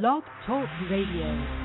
Blog Talk Radio.